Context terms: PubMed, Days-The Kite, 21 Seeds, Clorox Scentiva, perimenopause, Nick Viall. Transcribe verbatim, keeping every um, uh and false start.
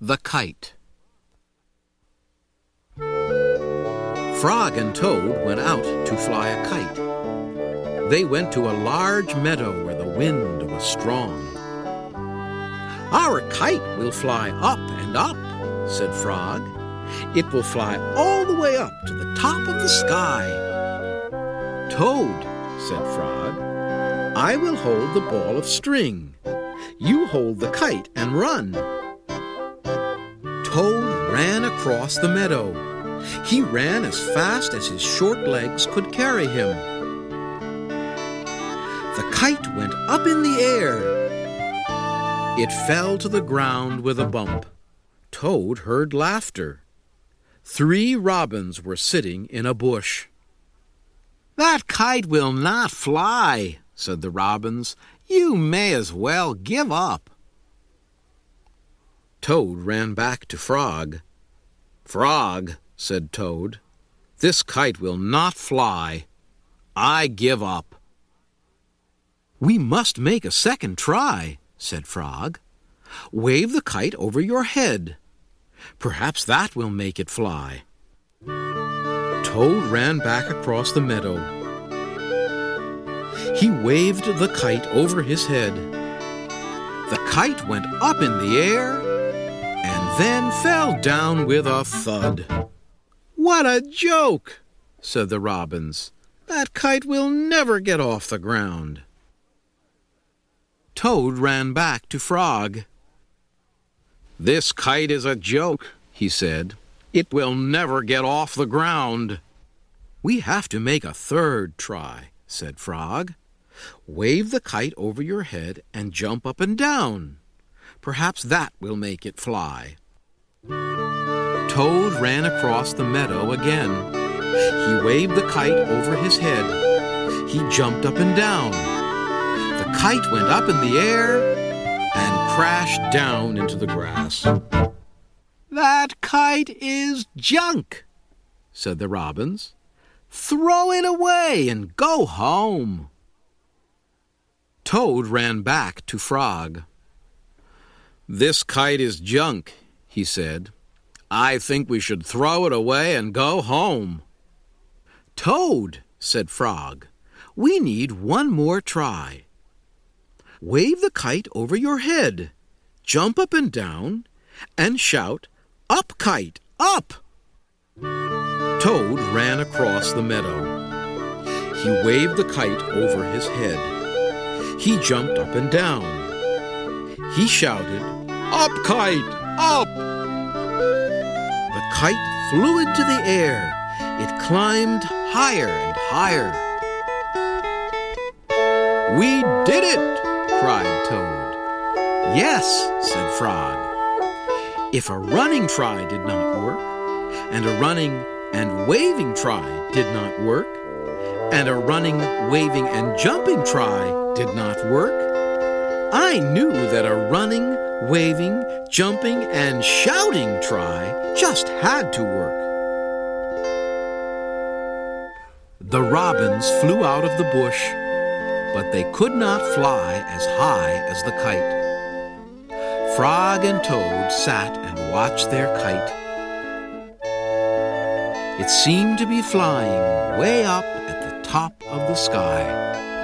Days-The Kite. Frog and Toad went out to fly a kite. They went to a large meadow where the wind was strong. "Our kite will fly up and up," said Frog. "It will fly all the way up to the top of the sky." "Toad," said Frog, "I will hold the ball of string. You hold the kite and run." Toad ran across the meadow. He ran as fast as his short legs could carry him. The kite went up in the air. It fell to the ground with a bump. Toad heard laughter. Three robins were sitting in a bush. "That kite will not fly," said the robins. "You may as well give up." Toad ran back to Frog. "Frog," said Toad, "this kite will not fly. I give up." "We must make a second try," said Frog. "Wave the kite over your head. Perhaps that will make it fly." Toad ran back across the meadow. He waved the kite over his head. The kite went up in the air and then fell down with a thud. "What a joke," said the robins. "That kite will never get off the ground." Toad ran back to Frog. "This kite is a joke," he said. "It will never get off the ground." "We have to make a third try," said Frog. "Wave the kite over your head and jump up and down. Perhaps that will make it fly." Toad ran across the meadow again. He waved the kite over his head. He jumped up and down. The kite went up in the air and crashed down into the grass. "That kite is junk," said the robins. "Throw it away and go home." Toad ran back to Frog. "This kite is junk," he said. "I think we should throw it away and go home." "Toad," said Frog, "we need one more try. Wave the kite over your head, jump up and down, and shout, 'Up, kite, up!'" Toad ran across the meadow. He waved the kite over his head. He jumped up and down. He shouted, "Up, kite, up!" The kite flew into the air. It climbed higher and higher. "We did it!" cried Toad. "Yes," said Frog. "If a running try did not work, and a running and waving try did not work, and a running, waving, and jumping try did not work, I knew that a running, waving, jumping, and shouting try just had to work." The robins flew out of the bush, but they could not fly as high as the kite. Frog and Toad sat and watched their kite. It seemed to be flying way up at the top of the sky.